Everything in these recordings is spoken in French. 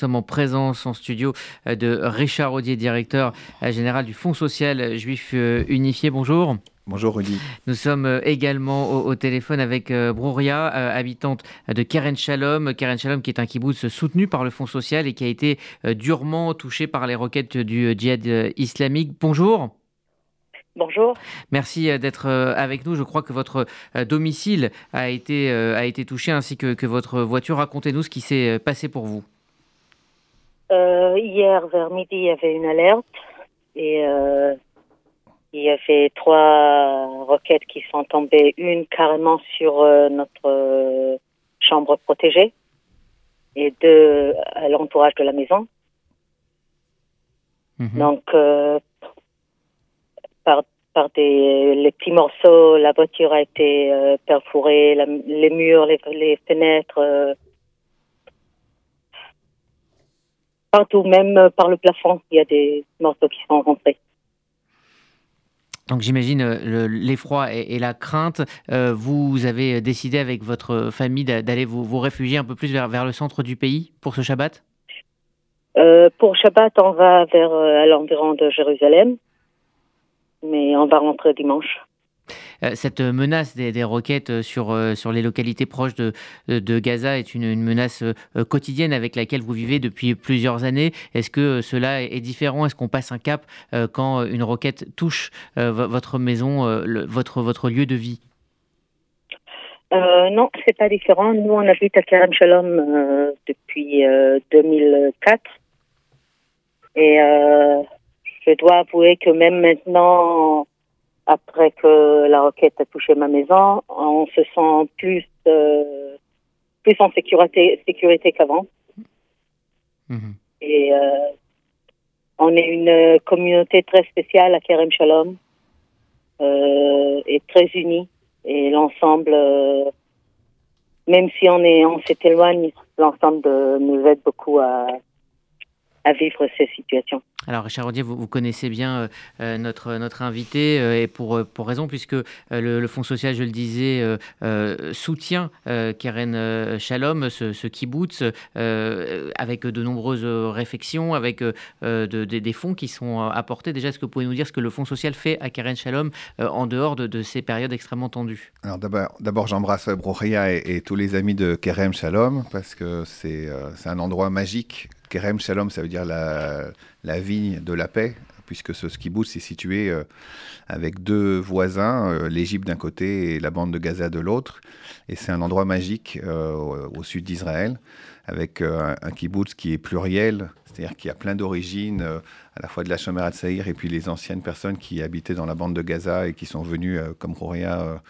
sommes en présence en studio de Richard Odier, directeur général du Fonds social juif unifié. Bonjour. Bonjour Rudy. Nous sommes également au téléphone avec Bruria, habitante de Kerem Shalom. Kerem Shalom qui est un kibboutz soutenu par le Fonds social et qui a été durement touché par les roquettes du djihad islamique. Bonjour. Bonjour. Merci d'être avec nous. Je crois que votre domicile a été touché ainsi que votre voiture. Racontez-nous ce qui s'est passé pour vous. Hier, vers midi, il y avait une alerte et il y avait 3 roquettes qui sont tombées, une carrément sur notre chambre protégée et 2 à l'entourage de la maison. Mmh. Donc, les petits morceaux, la voiture a été perforée, les murs, les fenêtres, partout, même par le plafond, il y a des morceaux qui sont rentrés. Donc j'imagine l'effroi et la crainte. Vous avez décidé avec votre famille d'aller vous réfugier un peu plus vers le centre du pays pour ce Shabbat ? Pour Shabbat, on va à l'environ de Jérusalem. Mais on va rentrer dimanche. Cette menace des roquettes sur les localités proches de Gaza est une menace quotidienne avec laquelle vous vivez depuis plusieurs années. Est-ce que cela est différent ? Est-ce qu'on passe un cap quand une roquette touche votre maison, votre lieu de vie ? Non, c'est pas différent. Nous, on habite à Kerem Shalom depuis 2004. Et je dois avouer que même maintenant, après que la roquette a touché ma maison, on se sent plus en sécurité qu'avant. Mmh. Et on est une communauté très spéciale à Kerem Shalom, et très unie. Et l'ensemble, même si on s'éloigne, l'ensemble nous aide beaucoup à vivre ces situations. Alors Richard Odier, vous connaissez bien notre invité et pour raison puisque le Fonds social, je le disais, soutient Kerem Shalom, ce kibboutz, avec de nombreuses réflexions, avec des fonds qui sont apportés. Déjà, est-ce que vous pouvez nous dire ce que le Fonds social fait à Kerem Shalom en dehors de ces périodes extrêmement tendues ? Alors d'abord j'embrasse Bruria et tous les amis de Kerem Shalom parce que c'est un endroit magique. Kerem Shalom, ça veut dire la vigne de la paix, puisque ce kibboutz est situé avec 2 voisins, l'Égypte d'un côté et la bande de Gaza de l'autre. Et c'est un endroit magique au sud d'Israël, avec un kibboutz qui est pluriel, c'est-à-dire qu'il y a plein d'origines, à la fois de la Shomer al Saïr et puis les anciennes personnes qui habitaient dans la bande de Gaza et qui sont venues, comme Bruria,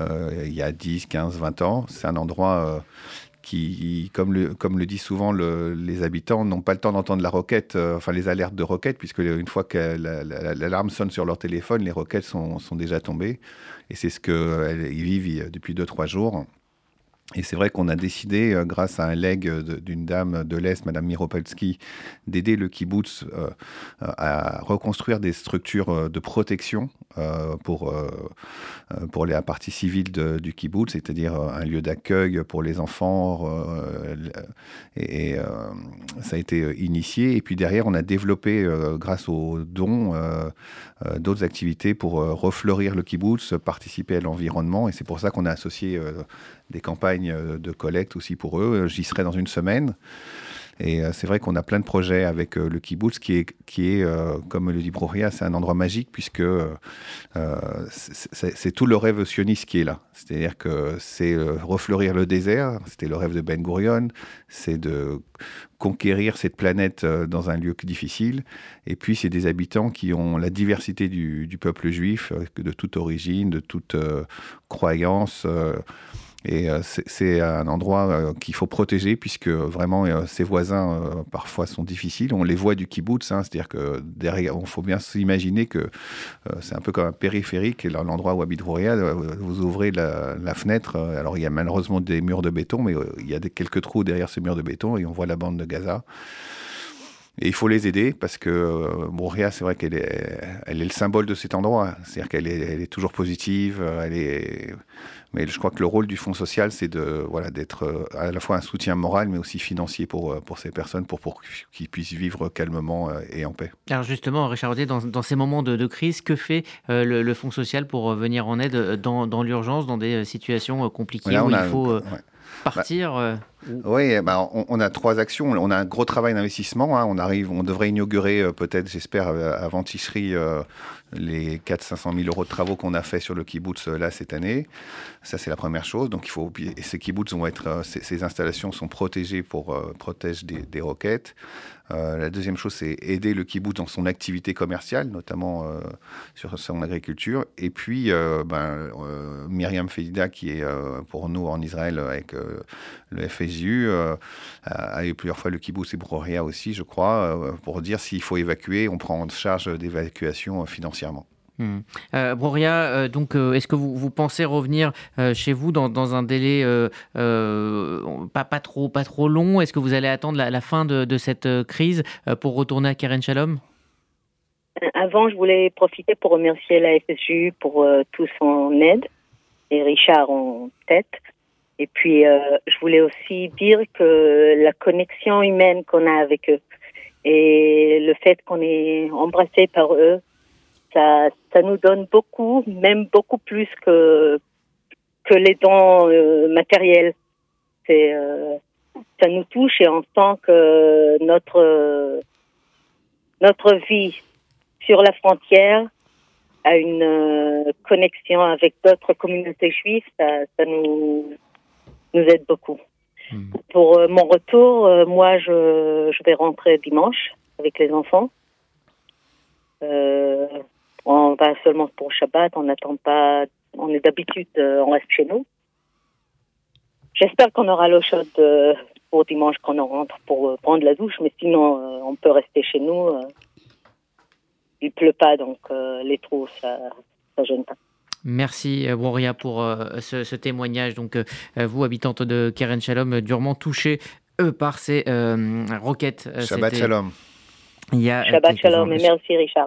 il y a 10, 15, 20 ans. C'est un endroit qui, comme le dit souvent les habitants, n'ont pas le temps d'entendre la roquette, les alertes de roquettes, puisque une fois que l'alarme sonne sur leur téléphone, les roquettes sont déjà tombées. Et c'est ce qu'ils vivent depuis 2-3 jours. Et c'est vrai qu'on a décidé, grâce à un legs d'une dame de l'Est, Madame Miropolsky, d'aider le kibboutz à reconstruire des structures de protection pour la partie civile du kibboutz, c'est-à-dire un lieu d'accueil pour les enfants. Ça a été initié. Et puis derrière, on a développé, grâce aux dons, d'autres activités pour refleurir le kibboutz, participer à l'environnement. Et c'est pour ça qu'on a associé des campagnes de collecte aussi pour eux. J'y serai dans une semaine. Et c'est vrai qu'on a plein de projets avec le kibboutz qui est comme le dit Bruria, c'est un endroit magique puisque c'est tout le rêve sioniste qui est là. C'est-à-dire que c'est refleurir le désert, c'était le rêve de Ben Gurion, c'est de conquérir cette planète dans un lieu difficile. Et puis, c'est des habitants qui ont la diversité du peuple juif, de toute origine, de toute croyance. Et c'est un endroit qu'il faut protéger puisque vraiment ses voisins parfois sont difficiles. On les voit du kibboutz, c'est-à-dire que derrière, il faut bien s'imaginer que c'est un peu comme un périphérique, l'endroit où habite Bruria. Vous ouvrez la fenêtre, alors il y a malheureusement des murs de béton, mais il y a quelques trous derrière ces murs de béton et on voit la bande de Gaza. Et il faut les aider parce que Bruria, c'est vrai qu'elle est le symbole de cet endroit. C'est-à-dire qu'elle est toujours positive. Mais je crois que le rôle du Fonds social, c'est d'être à la fois un soutien moral, mais aussi financier pour ces personnes, pour qu'ils puissent vivre calmement et en paix. Alors justement, Richard Odier, dans ces moments de crise, que fait le Fonds social pour venir en aide dans l'urgence, dans des situations compliquées là, où il faut... partir on a trois actions. On a un gros travail d'investissement. On devrait inaugurer peut-être, j'espère, avant Tichri, les 400-500 000 € de travaux qu'on a fait sur le kibbutz là cette année. Ça, c'est la première chose. Donc, il faut. Et ces kibbutz vont être. Ces installations sont protégées protègent des roquettes. La deuxième chose, c'est aider le kibbutz dans son activité commerciale, notamment sur son agriculture. Et puis, Myriam Fedida, qui est pour nous en Israël avec le FSJU, a eu plusieurs fois le kibbutz et Bruria aussi, je crois, pour dire s'il faut évacuer, on prend en charge d'évacuation financièrement. Bruria, donc, est-ce que vous pensez revenir chez vous dans un délai pas trop long? Est-ce que vous allez attendre la fin de cette crise pour retourner à Kerem Shalom? Avant, je voulais profiter pour remercier la FSJU pour tout son aide, et Richard en tête. Et puis, je voulais aussi dire que la connexion humaine qu'on a avec eux et le fait qu'on est embrassé par eux, ça nous donne beaucoup, même beaucoup plus que les dons matériels. Ça nous touche et on sent que notre vie sur la frontière a une connexion avec d'autres communautés juives. Ça nous aide beaucoup. Pour mon retour, moi, je vais rentrer dimanche avec les enfants. On va seulement pour Shabbat, on n'attend pas, on est d'habitude, on reste chez nous. J'espère qu'on aura l'eau chaude pour dimanche quand on rentre pour prendre la douche, mais sinon on peut rester chez nous. Il pleut pas, donc les trous, ça gêne pas. Merci Bruria pour ce témoignage. Donc vous, habitante de Kerem Shalom, durement touchée par ces roquettes. Shabbat Shalom. Shabbat Shalom et merci Richard.